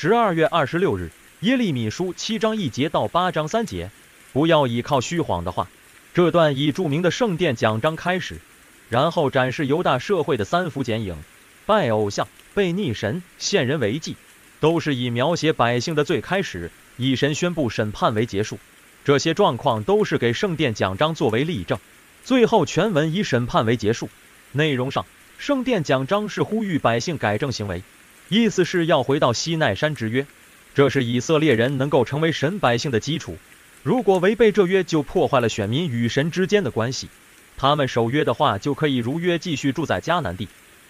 12月26日，耶利米书7章1节到8章3节。不要倚靠虚谎的话。这段以著名的圣殿讲章开始，然后展示犹大社会的三幅剪影：拜偶像、被逆神、献人为祭，都是以描写百姓的罪开始，以神宣布审判为结束。这些状况都是给圣殿讲章作为例证。最后全文以审判为结束。内容上，圣殿讲章是呼吁百姓改正行为，意思是要回到西奈山之约，这是以色列人能够成为神百姓的基础。如果违背这约，就破坏了选民与神之间的关系。他们守约的话，就可以如约继续住在迦南地，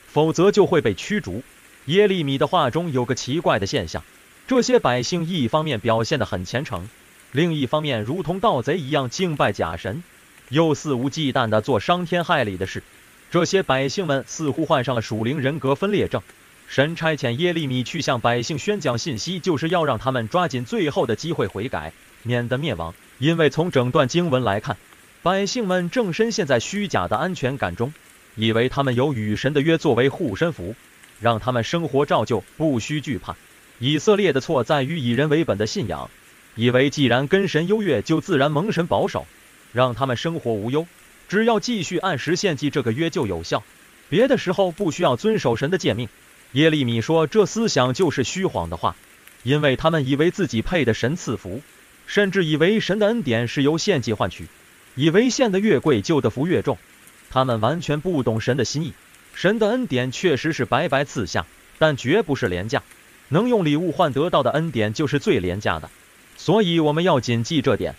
否则就会被驱逐。耶利米的话中有个奇怪的现象，这些百姓一方面表现得很虔诚，另一方面如同盗贼一样敬拜假神，又肆无忌惮地做伤天害理的事。这些百姓们似乎患上了属灵人格分裂症。神差遣耶利米去向百姓宣讲信息，就是要让他们抓紧最后的机会悔改，免得灭亡。因为从整段经文来看，百姓们正深陷在虚假的安全感中，以为他们有与神的约作为护身符，让他们生活照旧，不需惧怕。以色列的错在于以人为本的信仰，以为既然跟神优越，就自然蒙神保守，让他们生活无忧，只要继续按时献祭，这个约就有效，别的时候不需要遵守神的诫命。耶利米说，这思想就是虚谎的话，因为他们以为自己配得神赐福，甚至以为神的恩典是由献祭换取，以为献的越贵就得福越重。他们完全不懂神的心意，神的恩典确实是白白赐下，但绝不是廉价，能用礼物换得到的恩典就是最廉价的，所以我们要谨记这点。